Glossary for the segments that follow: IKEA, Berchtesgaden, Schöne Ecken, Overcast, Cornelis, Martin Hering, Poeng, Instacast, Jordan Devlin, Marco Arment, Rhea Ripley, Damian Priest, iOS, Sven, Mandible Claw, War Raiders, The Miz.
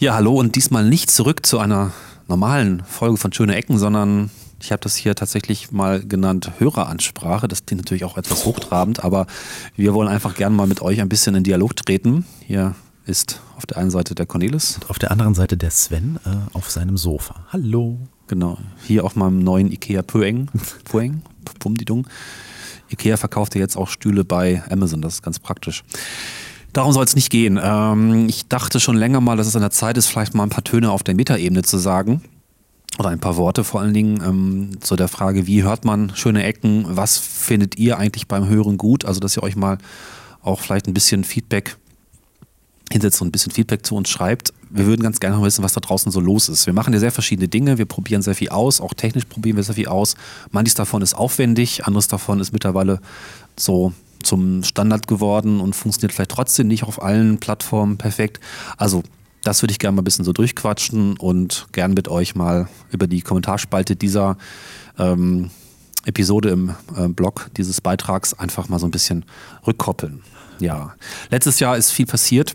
Ja, hallo und diesmal nicht zurück zu einer normalen Folge von Schöne Ecken, sondern ich habe das hier tatsächlich mal genannt Höreransprache. Das klingt natürlich auch etwas hochtrabend, aber wir wollen einfach gerne mal mit euch ein bisschen in Dialog treten. Hier ist auf der einen Seite der Cornelis. Und auf der anderen Seite der Sven auf seinem Sofa. Hallo. Genau, hier auf meinem neuen IKEA Poeng, Pumdidung. IKEA verkauft ja jetzt auch Stühle bei Amazon, das ist ganz praktisch. Darum soll es nicht gehen. Ich dachte schon länger mal, dass es an der Zeit ist, vielleicht mal ein paar Töne auf der Metaebene zu sagen. Oder ein paar Worte vor allen Dingen zu der Frage, wie hört man schöne Ecken? Was findet ihr eigentlich beim Hören gut? Also, dass ihr euch mal auch vielleicht ein bisschen Feedback hinsetzt und ein bisschen Feedback zu uns schreibt. Wir würden ganz gerne noch wissen, was da draußen so los ist. Wir machen ja sehr verschiedene Dinge, wir probieren sehr viel aus, auch technisch probieren wir sehr viel aus. Manches davon ist aufwendig, anderes davon ist mittlerweile so zum Standard geworden und funktioniert vielleicht trotzdem nicht auf allen Plattformen perfekt. Also das würde ich gerne mal ein bisschen so durchquatschen und gern mit euch mal über die Kommentarspalte dieser Episode im Blog dieses Beitrags einfach mal so ein bisschen rückkoppeln. Ja, letztes Jahr ist viel passiert.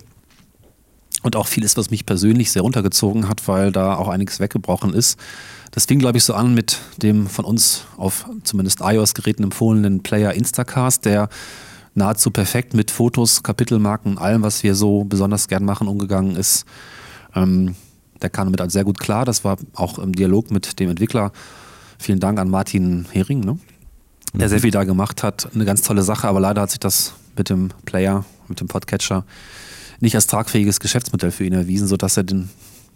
Und auch vieles, was mich persönlich sehr runtergezogen hat, weil da auch einiges weggebrochen ist. Das fing, glaube ich, so an mit dem von uns auf zumindest iOS-Geräten empfohlenen Player Instacast, der nahezu perfekt mit Fotos, Kapitelmarken, allem, was wir so besonders gern machen, umgegangen ist. Der kam damit sehr gut klar. Das war auch im Dialog mit dem Entwickler. Vielen Dank an Martin Hering, ne? Der sehr viel da gemacht hat. Eine ganz tolle Sache, aber leider hat sich das mit dem Player, mit dem Podcatcher nicht als tragfähiges Geschäftsmodell für ihn erwiesen, sodass er den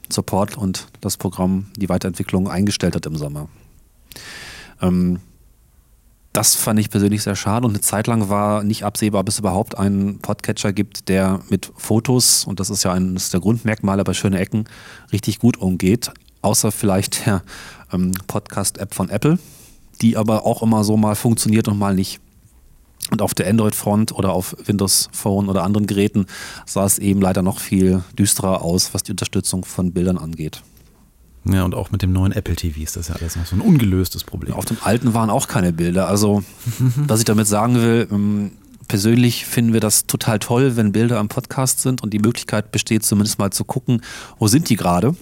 Support und das Programm, die Weiterentwicklung eingestellt hat im Sommer. Das fand ich persönlich sehr schade und eine Zeit lang war nicht absehbar, ob es überhaupt einen Podcatcher gibt, der mit Fotos, und das ist ja eines der Grundmerkmale bei Schöne Ecken, richtig gut umgeht, außer vielleicht der Podcast-App von Apple, die aber auch immer so mal funktioniert und mal nicht. Und auf der Android-Front oder auf Windows Phone oder anderen Geräten sah es eben leider noch viel düsterer aus, was die Unterstützung von Bildern angeht. Ja, und auch mit dem neuen Apple TV ist das ja alles noch so ein ungelöstes Problem. Auf dem alten waren auch keine Bilder. Also, was ich damit sagen will, persönlich finden wir das total toll, wenn Bilder am Podcast sind und die Möglichkeit besteht, zumindest mal zu gucken, wo sind die gerade.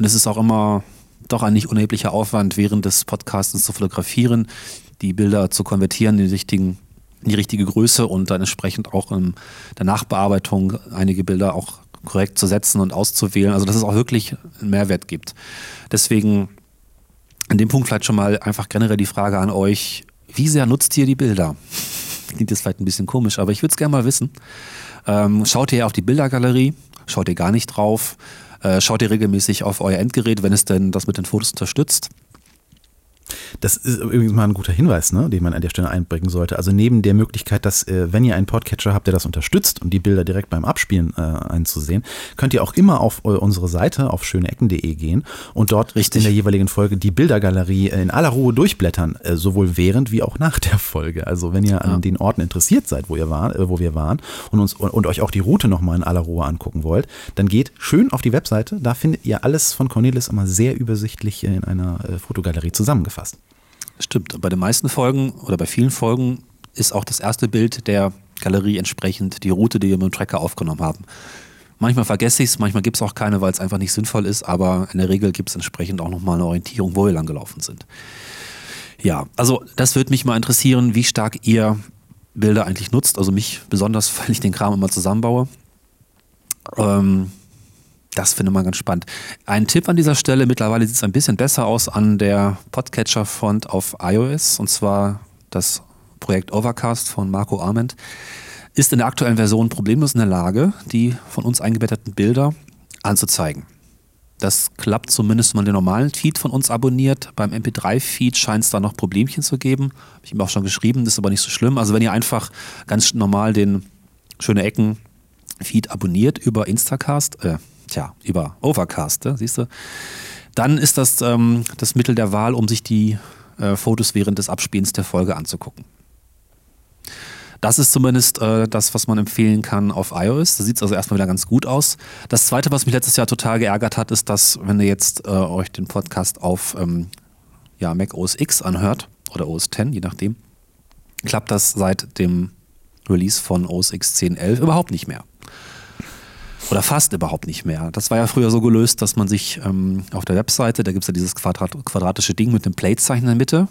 Und es ist auch immer doch ein nicht unerheblicher Aufwand, während des Podcastens zu fotografieren, die Bilder zu konvertieren in die richtige Größe und dann entsprechend auch in der Nachbearbeitung einige Bilder auch korrekt zu setzen und auszuwählen. Also dass es auch wirklich einen Mehrwert gibt. Deswegen an dem Punkt vielleicht schon mal einfach generell die Frage an euch, wie sehr nutzt ihr die Bilder? Klingt jetzt vielleicht ein bisschen komisch, aber ich würde es gerne mal wissen. Schaut ihr auf die Bildergalerie? Schaut ihr gar nicht drauf? Schaut ihr regelmäßig auf euer Endgerät, wenn es denn das mit den Fotos unterstützt? Das ist übrigens mal ein guter Hinweis, ne, den man an der Stelle einbringen sollte. Also neben der Möglichkeit, dass wenn ihr einen Podcatcher habt, der das unterstützt und die Bilder direkt beim Abspielen einzusehen, könnt ihr auch immer auf unsere Seite auf schöneecken.de gehen und dort in der jeweiligen Folge die Bildergalerie in aller Ruhe durchblättern, sowohl während wie auch nach der Folge. Also wenn ihr an den Orten interessiert seid, wo wir waren und euch auch die Route nochmal in aller Ruhe angucken wollt, dann geht schön auf die Webseite. Da findet ihr alles von Cornelis immer sehr übersichtlich in einer Fotogalerie zusammengefasst. Stimmt, bei den meisten Folgen oder bei vielen Folgen ist auch das erste Bild der Galerie entsprechend die Route, die wir mit dem Tracker aufgenommen haben. Manchmal vergesse ich es, manchmal gibt es auch keine, weil es einfach nicht sinnvoll ist, aber in der Regel gibt es entsprechend auch nochmal eine Orientierung, wo wir lang gelaufen sind. Ja, also das würde mich mal interessieren, wie stark ihr Bilder eigentlich nutzt, also mich besonders, weil ich den Kram immer zusammenbaue. Das finde man ganz spannend. Ein Tipp an dieser Stelle, mittlerweile sieht es ein bisschen besser aus an der Podcatcher-Front auf iOS, und zwar das Projekt Overcast von Marco Arment, ist in der aktuellen Version problemlos in der Lage, die von uns eingebetteten Bilder anzuzeigen. Das klappt zumindest, wenn man den normalen Feed von uns abonniert. Beim MP3-Feed scheint es da noch Problemchen zu geben. Habe ich ihm auch schon geschrieben, das ist aber nicht so schlimm. Also wenn ihr einfach ganz normal den Schöne Ecken-Feed abonniert über Instacast, über Overcast, siehst du, dann ist das das Mittel der Wahl, um sich die Fotos während des Abspielens der Folge anzugucken. Das ist zumindest das, was man empfehlen kann auf iOS. Da sieht es also erstmal wieder ganz gut aus. Das Zweite, was mich letztes Jahr total geärgert hat, ist, dass, wenn ihr jetzt euch den Podcast auf Mac OS X anhört oder OS X, je nachdem, klappt das seit dem Release von OS X 10.11 überhaupt nicht mehr. oder fast überhaupt nicht mehr. Das war ja früher so gelöst, dass man sich auf der Webseite, da gibt es ja dieses quadratische Ding mit dem Plate-Zeichen in der Mitte,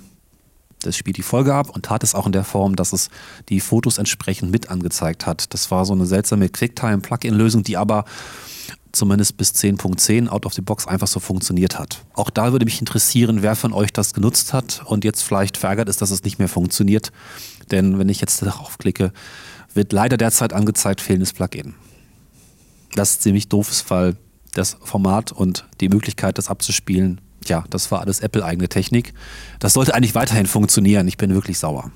das spielt die Folge ab und tat es auch in der Form, dass es die Fotos entsprechend mit angezeigt hat. Das war so eine seltsame Quicktime-Plugin-Lösung, die aber zumindest bis 10.10 out of the box einfach so funktioniert hat. Auch da würde mich interessieren, wer von euch das genutzt hat und jetzt vielleicht verärgert ist, dass es nicht mehr funktioniert. Denn wenn ich jetzt darauf klicke, wird leider derzeit angezeigt fehlendes Plugin. Das ist ziemlich doofes, weil das Format und die Möglichkeit, das abzuspielen, ja, das war alles Apple-eigene Technik. Das sollte eigentlich weiterhin funktionieren. Ich bin wirklich sauer.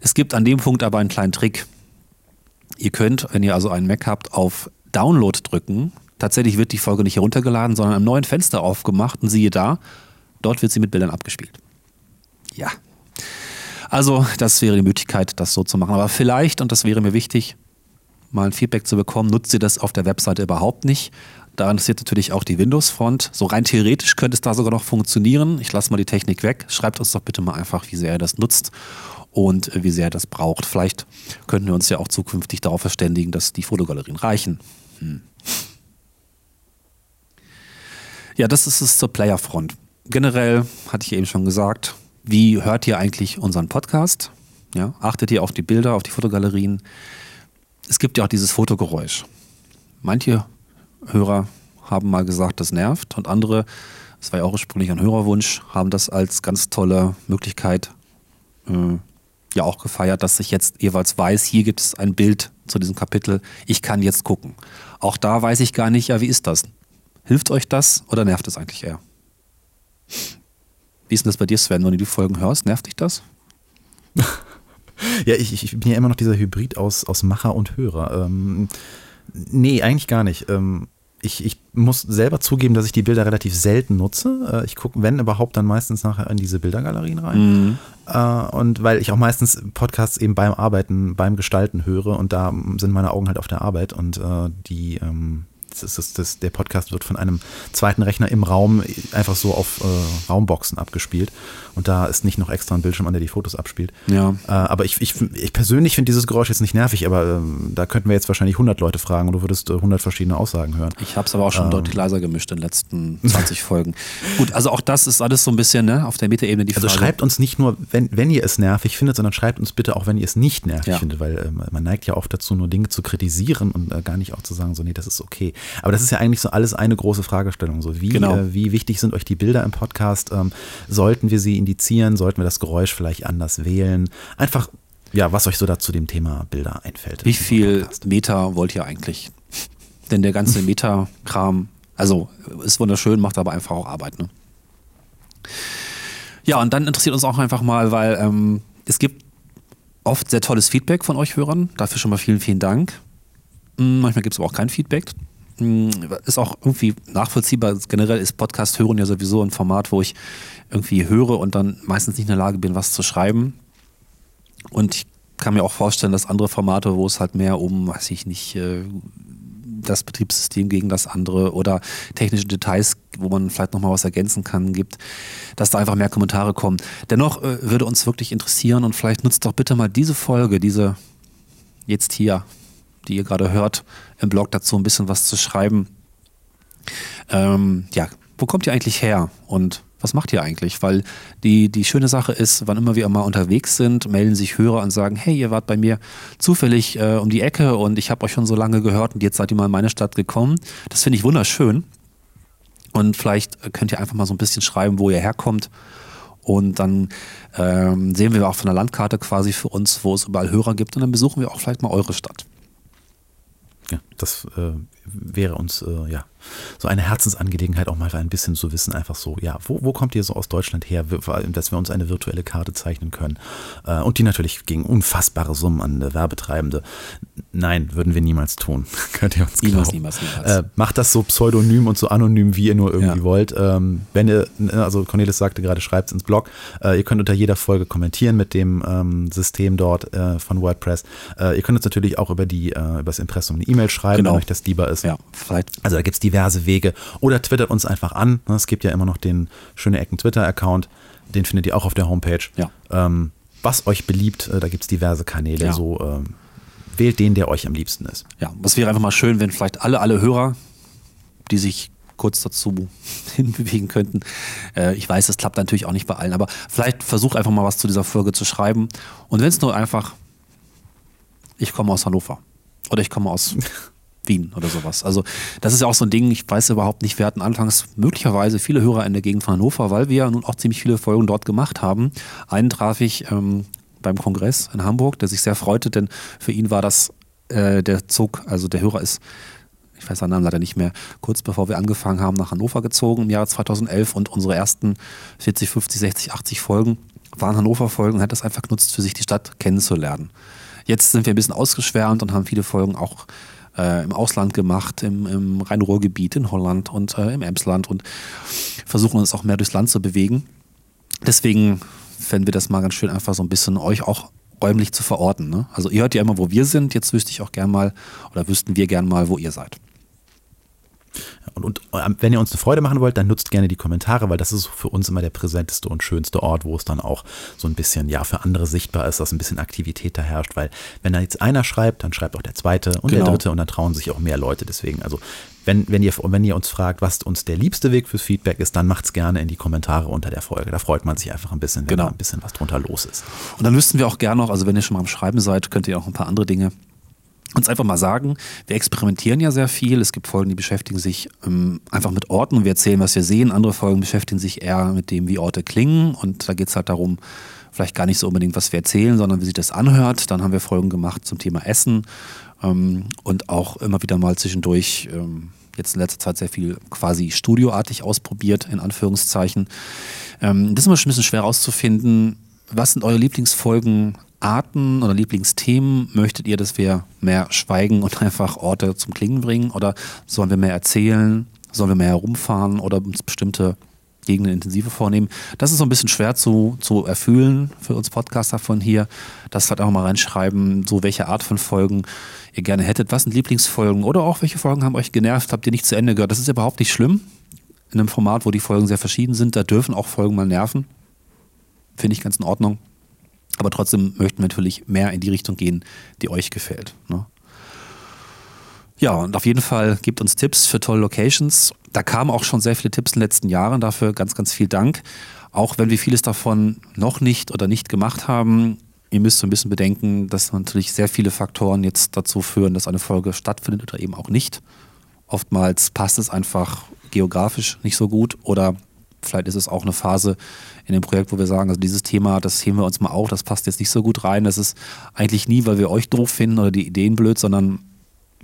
Es gibt an dem Punkt aber einen kleinen Trick. Ihr könnt, wenn ihr also einen Mac habt, auf Download drücken. Tatsächlich wird die Folge nicht heruntergeladen, sondern im neuen Fenster aufgemacht und siehe da, dort wird sie mit Bildern abgespielt. Ja. Also, das wäre die Möglichkeit, das so zu machen. Aber vielleicht, und das wäre mir wichtig, mal ein Feedback zu bekommen, nutzt ihr das auf der Webseite überhaupt nicht. Da interessiert natürlich auch die Windows-Front. So rein theoretisch könnte es da sogar noch funktionieren. Ich lasse mal die Technik weg. Schreibt uns doch bitte mal einfach, wie sehr ihr das nutzt und wie sehr ihr das braucht. Vielleicht könnten wir uns ja auch zukünftig darauf verständigen, dass die Fotogalerien reichen. Ja, das ist es zur Player-Front. Generell, hatte ich eben schon gesagt, wie hört ihr eigentlich unseren Podcast? Ja, achtet ihr auf die Bilder, auf die Fotogalerien? Es gibt ja auch dieses Fotogeräusch. Manche Hörer haben mal gesagt, das nervt. Und andere, das war ja auch ursprünglich ein Hörerwunsch, haben das als ganz tolle Möglichkeit ja auch gefeiert, dass ich jetzt jeweils weiß, hier gibt es ein Bild zu diesem Kapitel. Ich kann jetzt gucken. Auch da weiß ich gar nicht, ja, wie ist das? Hilft euch das oder nervt es eigentlich eher? Wie ist denn das bei dir, Sven, wenn du die Folgen hörst? Nervt dich das? Ja, ich bin ja immer noch dieser Hybrid aus Macher und Hörer. Nee, eigentlich gar nicht. Ich muss selber zugeben, dass ich die Bilder relativ selten nutze. Ich gucke, wenn überhaupt, dann meistens nachher in diese Bildergalerien rein. Mhm. Und weil ich auch meistens Podcasts eben beim Arbeiten, beim Gestalten höre und da sind meine Augen halt auf der Arbeit und der Podcast wird von einem zweiten Rechner im Raum einfach so auf Raumboxen abgespielt und da ist nicht noch extra ein Bildschirm an, der die Fotos abspielt. Ja. Aber ich persönlich finde dieses Geräusch jetzt nicht nervig, aber da könnten wir jetzt wahrscheinlich 100 Leute fragen und du würdest 100 verschiedene Aussagen hören. Ich habe es aber auch schon deutlich leiser gemischt in den letzten 20 Folgen. Gut, also auch das ist alles so ein bisschen auf der Metaebene die Frage. Also schreibt uns nicht nur, wenn ihr es nervig findet, sondern schreibt uns bitte auch, wenn ihr es nicht nervig findet, weil man neigt ja oft dazu, nur Dinge zu kritisieren und gar nicht auch zu sagen, so nee, das ist okay. Aber das ist ja eigentlich so alles eine große Fragestellung. So wie, wie wichtig sind euch die Bilder im Podcast? Sollten wir sie indizieren? Sollten wir das Geräusch vielleicht anders wählen? Einfach, ja, was euch so dazu dem Thema Bilder einfällt. Wie viel Podcast. Meta wollt ihr eigentlich? Denn der ganze Meta-Kram, also ist wunderschön, macht aber einfach auch Arbeit. Ne? Ja, und dann interessiert uns auch einfach mal, weil es gibt oft sehr tolles Feedback von euch Hörern. Dafür schon mal vielen, vielen Dank. Manchmal gibt es aber auch kein Feedback. Ist auch irgendwie nachvollziehbar. Generell ist Podcast hören ja sowieso ein Format, wo ich irgendwie höre und dann meistens nicht in der Lage bin, was zu schreiben. Und ich kann mir auch vorstellen, dass andere Formate, wo es halt mehr um, weiß ich nicht, das Betriebssystem gegen das andere oder technische Details, wo man vielleicht nochmal was ergänzen kann, gibt, dass da einfach mehr Kommentare kommen. Dennoch würde uns wirklich interessieren und vielleicht nutzt doch bitte mal diese Folge, diese jetzt hier, die ihr gerade hört, im Blog dazu ein bisschen was zu schreiben. Ja, wo kommt ihr eigentlich her und was macht ihr eigentlich? Weil die schöne Sache ist, wann immer wir mal unterwegs sind, melden sich Hörer und sagen, hey, ihr wart bei mir zufällig um die Ecke und ich habe euch schon so lange gehört und jetzt seid ihr mal in meine Stadt gekommen. Das finde ich wunderschön und vielleicht könnt ihr einfach mal so ein bisschen schreiben, wo ihr herkommt. Und dann sehen wir auch von der Landkarte quasi für uns, wo es überall Hörer gibt und dann besuchen wir auch vielleicht mal eure Stadt. Ja, das wäre uns so eine Herzensangelegenheit, auch mal ein bisschen zu wissen, einfach so, ja, wo kommt ihr so aus Deutschland her, dass wir uns eine virtuelle Karte zeichnen können und die natürlich gegen unfassbare Summen an Werbetreibende. Nein, würden wir niemals tun, könnt ihr uns glauben. Niemals. Macht das so pseudonym und so anonym, wie ihr nur irgendwie wollt. Wenn ihr, also Cornelis sagte gerade, schreibt es ins Blog. Ihr könnt unter jeder Folge kommentieren mit dem System dort von WordPress. Ihr könnt uns natürlich auch über das Impressum eine E-Mail schreiben, wenn euch das lieber ist. Ja, vielleicht. Also da gibt es diverse Wege. Oder twittert uns einfach an. Es gibt ja immer noch den Schöne Ecken Twitter-Account. Den findet ihr auch auf der Homepage. Ja. Was euch beliebt, da gibt es diverse Kanäle. So Wählt den, der euch am liebsten ist. Ja, es wäre einfach mal schön, wenn vielleicht alle Hörer, die sich kurz dazu hinbewegen könnten. Ich weiß, das klappt natürlich auch nicht bei allen, aber vielleicht versucht einfach mal was zu dieser Folge zu schreiben. Und wenn es nur einfach, ich komme aus Hannover oder ich komme aus Wien oder sowas. Also das ist ja auch so ein Ding, ich weiß überhaupt nicht, wir hatten anfangs möglicherweise viele Hörer in der Gegend von Hannover, weil wir ja nun auch ziemlich viele Folgen dort gemacht haben. Einen traf ich beim Kongress in Hamburg, der sich sehr freute, denn für ihn war das der Zug, also der Hörer ist, ich weiß seinen Namen leider nicht mehr, kurz bevor wir angefangen haben, nach Hannover gezogen im Jahre 2011 und unsere ersten 40, 50, 60, 80 Folgen waren Hannover-Folgen und hat das einfach genutzt, für sich die Stadt kennenzulernen. Jetzt sind wir ein bisschen ausgeschwärmt und haben viele Folgen auch im Ausland gemacht, im Rhein-Ruhr-Gebiet, in Holland und im Emsland und versuchen uns auch mehr durchs Land zu bewegen. Deswegen fänden wir das mal ganz schön, einfach so ein bisschen euch auch räumlich zu verorten. Ne? Also ihr hört ja immer, wo wir sind, jetzt wüsste ich auch gern mal oder wüssten wir gern mal, wo ihr seid. Und wenn ihr uns eine Freude machen wollt, dann nutzt gerne die Kommentare, weil das ist für uns immer der präsenteste und schönste Ort, wo es dann auch so ein bisschen, ja, für andere sichtbar ist, dass ein bisschen Aktivität da herrscht, weil wenn da jetzt einer schreibt, dann schreibt auch der zweite und der dritte und dann trauen sich auch mehr Leute. Deswegen, also wenn ihr uns fragt, was uns der liebste Weg fürs Feedback ist, dann macht's gerne in die Kommentare unter der Folge. Da freut man sich einfach ein bisschen, wenn da ein bisschen was drunter los ist. Und dann wüssten wir auch gerne noch, also wenn ihr schon mal am Schreiben seid, könnt ihr auch ein paar andere Dinge uns einfach mal sagen, wir experimentieren ja sehr viel. Es gibt Folgen, die beschäftigen sich einfach mit Orten und wir erzählen, was wir sehen. Andere Folgen beschäftigen sich eher mit dem, wie Orte klingen. Und da geht es halt darum, vielleicht gar nicht so unbedingt, was wir erzählen, sondern wie sich das anhört. Dann haben wir Folgen gemacht zum Thema Essen und auch immer wieder mal zwischendurch jetzt in letzter Zeit sehr viel quasi studioartig ausprobiert, in Anführungszeichen. Das ist immer schon ein bisschen schwer rauszufinden. Was sind eure Lieblingsfolgen? Arten oder Lieblingsthemen? Möchtet ihr, dass wir mehr schweigen und einfach Orte zum Klingen bringen? Oder sollen wir mehr erzählen? Sollen wir mehr herumfahren oder uns bestimmte Gegenden intensiver vornehmen? Das ist so ein bisschen schwer zu erfüllen für uns Podcaster von hier. Das halt auch mal reinschreiben, so welche Art von Folgen ihr gerne hättet. Was sind Lieblingsfolgen? Oder auch welche Folgen haben euch genervt? Habt ihr nicht zu Ende gehört? Das ist überhaupt nicht schlimm. In einem Format, wo die Folgen sehr verschieden sind, da dürfen auch Folgen mal nerven. Finde ich ganz in Ordnung. Aber trotzdem möchten wir natürlich mehr in die Richtung gehen, die euch gefällt. Ne? Ja, und auf jeden Fall gebt uns Tipps für tolle Locations. Da kamen auch schon sehr viele Tipps in den letzten Jahren. Dafür ganz, ganz viel Dank. Auch wenn wir vieles davon noch nicht oder nicht gemacht haben, ihr müsst so ein bisschen bedenken, dass natürlich sehr viele Faktoren jetzt dazu führen, dass eine Folge stattfindet oder eben auch nicht. Oftmals passt es einfach geografisch nicht so gut oder vielleicht ist es auch eine Phase in dem Projekt, wo wir sagen, also dieses Thema, das heben wir uns mal auf, das passt jetzt nicht so gut rein. Das ist eigentlich nie, weil wir euch doof finden oder die Ideen blöd, sondern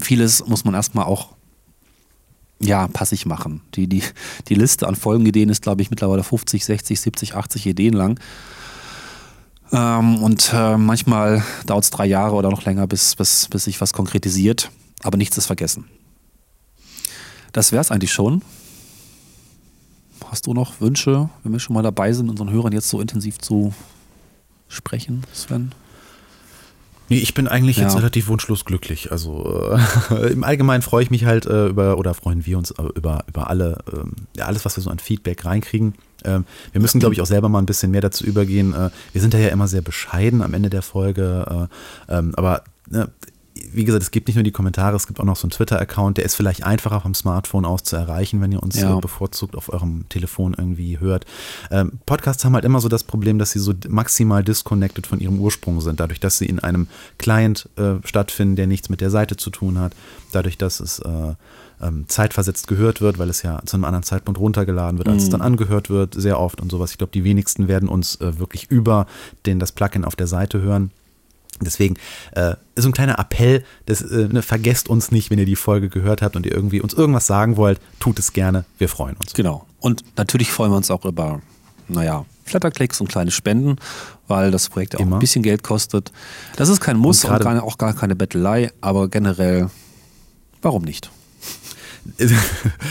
vieles muss man erstmal auch, ja, passig machen. Die Liste an Folgenideen ist, glaube ich, mittlerweile 50, 60, 70, 80 Ideen lang. Und manchmal dauert es 3 Jahre oder noch länger, bis sich was konkretisiert. Aber nichts ist vergessen. Das wär's eigentlich schon. Hast du noch Wünsche, wenn wir schon mal dabei sind, unseren Hörern jetzt so intensiv zu sprechen, Sven? Nee, ich bin eigentlich jetzt relativ wunschlos glücklich. Also im Allgemeinen freue ich mich halt freuen wir uns über alle, alles, was wir so an Feedback reinkriegen. Wir müssen, glaube ich, auch selber mal ein bisschen mehr dazu übergehen. Wir sind da ja immer sehr bescheiden am Ende der Folge. Aber wie gesagt, es gibt nicht nur die Kommentare, es gibt auch noch so einen Twitter-Account, der ist vielleicht einfacher vom Smartphone aus zu erreichen, wenn ihr uns bevorzugt auf eurem Telefon irgendwie hört. Podcasts haben halt immer so das Problem, dass sie so maximal disconnected von ihrem Ursprung sind, dadurch, dass sie in einem Client stattfinden, der nichts mit der Seite zu tun hat, dadurch, dass es zeitversetzt gehört wird, weil es ja zu einem anderen Zeitpunkt runtergeladen wird, als es dann angehört wird, sehr oft und sowas. Ich glaube, die wenigsten werden uns wirklich über das Plugin auf der Seite hören. Deswegen so ein kleiner Appell, vergesst uns nicht, wenn ihr die Folge gehört habt und ihr irgendwie uns irgendwas sagen wollt, tut es gerne, wir freuen uns. Genau, und natürlich freuen wir uns auch über, Flatterklicks und kleine Spenden, weil das Projekt ja auch ein bisschen Geld kostet. Das ist kein Muss und auch gar keine Bettelei, aber generell, warum nicht?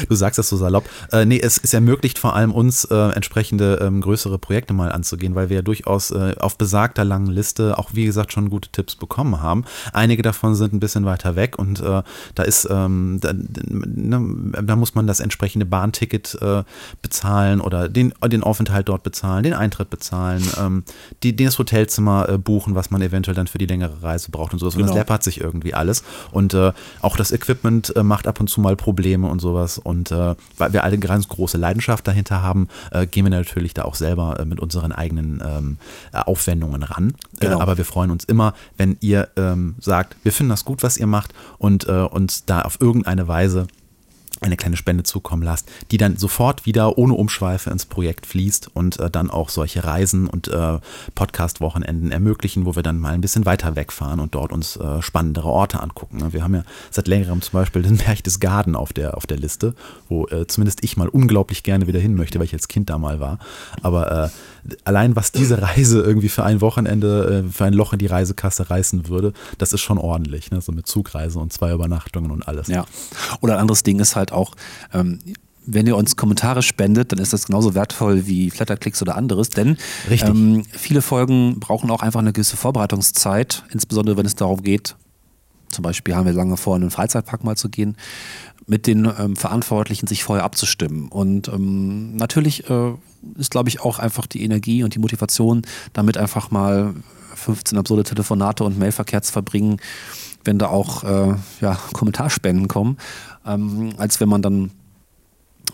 Du sagst das so salopp. Nee, es ermöglicht vor allem uns, entsprechende größere Projekte mal anzugehen, weil wir ja durchaus auf besagter langen Liste auch, wie gesagt, schon gute Tipps bekommen haben. Einige davon sind ein bisschen weiter weg und da muss man das entsprechende Bahnticket bezahlen oder den Aufenthalt dort bezahlen, den Eintritt bezahlen, das Hotelzimmer buchen, was man eventuell dann für die längere Reise braucht und sowas. Genau. Und das läppert sich irgendwie alles. Und auch das Equipment macht ab und zu mal Probleme und sowas. Und weil wir alle ganz große Leidenschaft dahinter haben, gehen wir natürlich da auch selber mit unseren eigenen Aufwendungen ran. Genau. Aber wir freuen uns immer, wenn ihr sagt, wir finden das gut, was ihr macht und uns da auf irgendeine Weise eine kleine Spende zukommen lasst, die dann sofort wieder ohne Umschweife ins Projekt fließt und dann auch solche Reisen und Podcast-Wochenenden ermöglichen, wo wir dann mal ein bisschen weiter wegfahren und dort uns spannendere Orte angucken. Ne? Wir haben ja seit längerem zum Beispiel den Berchtesgaden auf der Liste, wo zumindest ich mal unglaublich gerne wieder hin möchte, weil ich als Kind da mal war. Aber allein was diese Reise irgendwie für ein Wochenende, für ein Loch in die Reisekasse reißen würde, das ist schon ordentlich. Ne? So mit Zugreise und 2 Übernachtungen und alles. Ja. Oder ein anderes Ding ist halt auch, wenn ihr uns Kommentare spendet, dann ist das genauso wertvoll wie Flatterklicks oder anderes, denn viele Folgen brauchen auch einfach eine gewisse Vorbereitungszeit, insbesondere wenn es darum geht, zum Beispiel haben wir lange vor, in einen Freizeitpark mal zu gehen, mit den Verantwortlichen sich vorher abzustimmen. Und natürlich ist, glaube ich, auch einfach die Energie und die Motivation, damit einfach mal 15 absurde Telefonate und Mailverkehr zu verbringen, wenn da auch Kommentarspenden kommen, als wenn man dann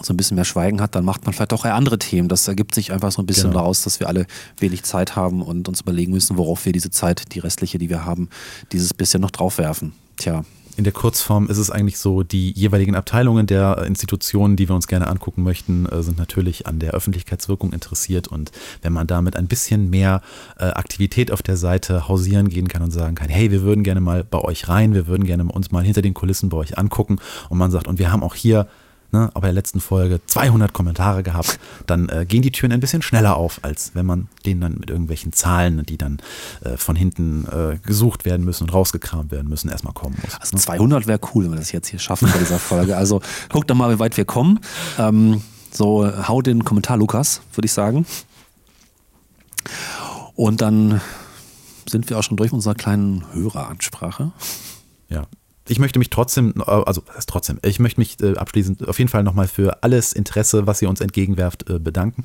so ein bisschen mehr Schweigen hat, dann macht man vielleicht doch eher andere Themen. Das ergibt sich einfach so ein bisschen daraus, dass wir alle wenig Zeit haben und uns überlegen müssen, worauf wir diese Zeit, die restliche, die wir haben, dieses bisschen noch draufwerfen. Tja. In der Kurzform ist es eigentlich so, die jeweiligen Abteilungen der Institutionen, die wir uns gerne angucken möchten, sind natürlich an der Öffentlichkeitswirkung interessiert. Und wenn man damit ein bisschen mehr Aktivität auf der Seite hausieren gehen kann und sagen kann, hey, wir würden gerne mal bei euch rein, wir würden gerne uns mal hinter den Kulissen bei euch angucken. Und man sagt, und wir haben auch hier bei der letzten Folge 200 Kommentare gehabt, dann gehen die Türen ein bisschen schneller auf, als wenn man denen dann mit irgendwelchen Zahlen, die dann von hinten gesucht werden müssen und rausgekramt werden müssen, erstmal kommen muss. Also 200 wäre cool, wenn wir das jetzt hier schaffen bei dieser Folge. Also guckt doch mal, wie weit wir kommen. Hau den Kommentar, Lukas, würde ich sagen. Und dann sind wir auch schon durch mit unserer kleinen Höreransprache. Ja. Ich möchte mich abschließend auf jeden Fall nochmal für alles Interesse, was ihr uns entgegenwerft, bedanken.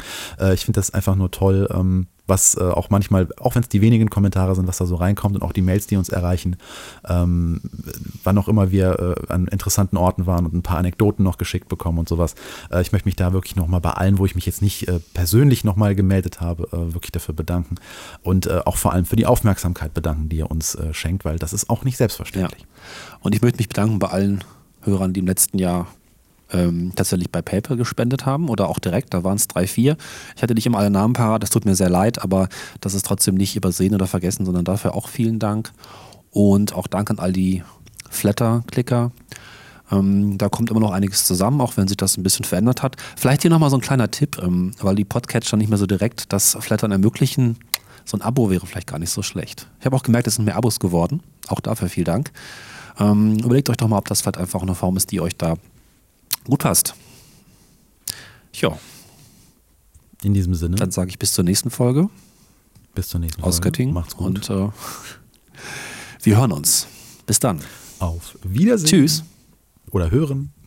Ich finde das einfach nur toll, was auch manchmal, auch wenn es die wenigen Kommentare sind, was da so reinkommt und auch die Mails, die uns erreichen, wann auch immer wir an interessanten Orten waren und ein paar Anekdoten noch geschickt bekommen und sowas. Ich möchte mich da wirklich nochmal bei allen, wo ich mich jetzt nicht persönlich nochmal gemeldet habe, wirklich dafür bedanken und auch vor allem für die Aufmerksamkeit bedanken, die ihr uns schenkt, weil das ist auch nicht selbstverständlich. Ja. Und ich möchte mich bedanken bei allen Hörern, die im letzten Jahr tatsächlich bei PayPal gespendet haben oder auch direkt, da waren es 3, 4. Ich hatte nicht immer alle Namen parat, das tut mir sehr leid, aber das ist trotzdem nicht übersehen oder vergessen, sondern dafür auch vielen Dank und auch Dank an all die Flatter-Klicker. Da kommt immer noch einiges zusammen, auch wenn sich das ein bisschen verändert hat. Vielleicht hier nochmal so ein kleiner Tipp, weil die Podcatcher nicht mehr so direkt das Flattern ermöglichen. So ein Abo wäre vielleicht gar nicht so schlecht. Ich habe auch gemerkt, es sind mehr Abos geworden, auch dafür vielen Dank. Überlegt euch doch mal, ob das vielleicht einfach eine Form ist, die euch da gut passt. Ja. In diesem Sinne. Dann sage ich bis zur nächsten Folge. Bis zur nächsten Folge. Aus Göttingen. Macht's gut. Und wir hören uns. Bis dann. Auf Wiedersehen. Tschüss. Oder hören.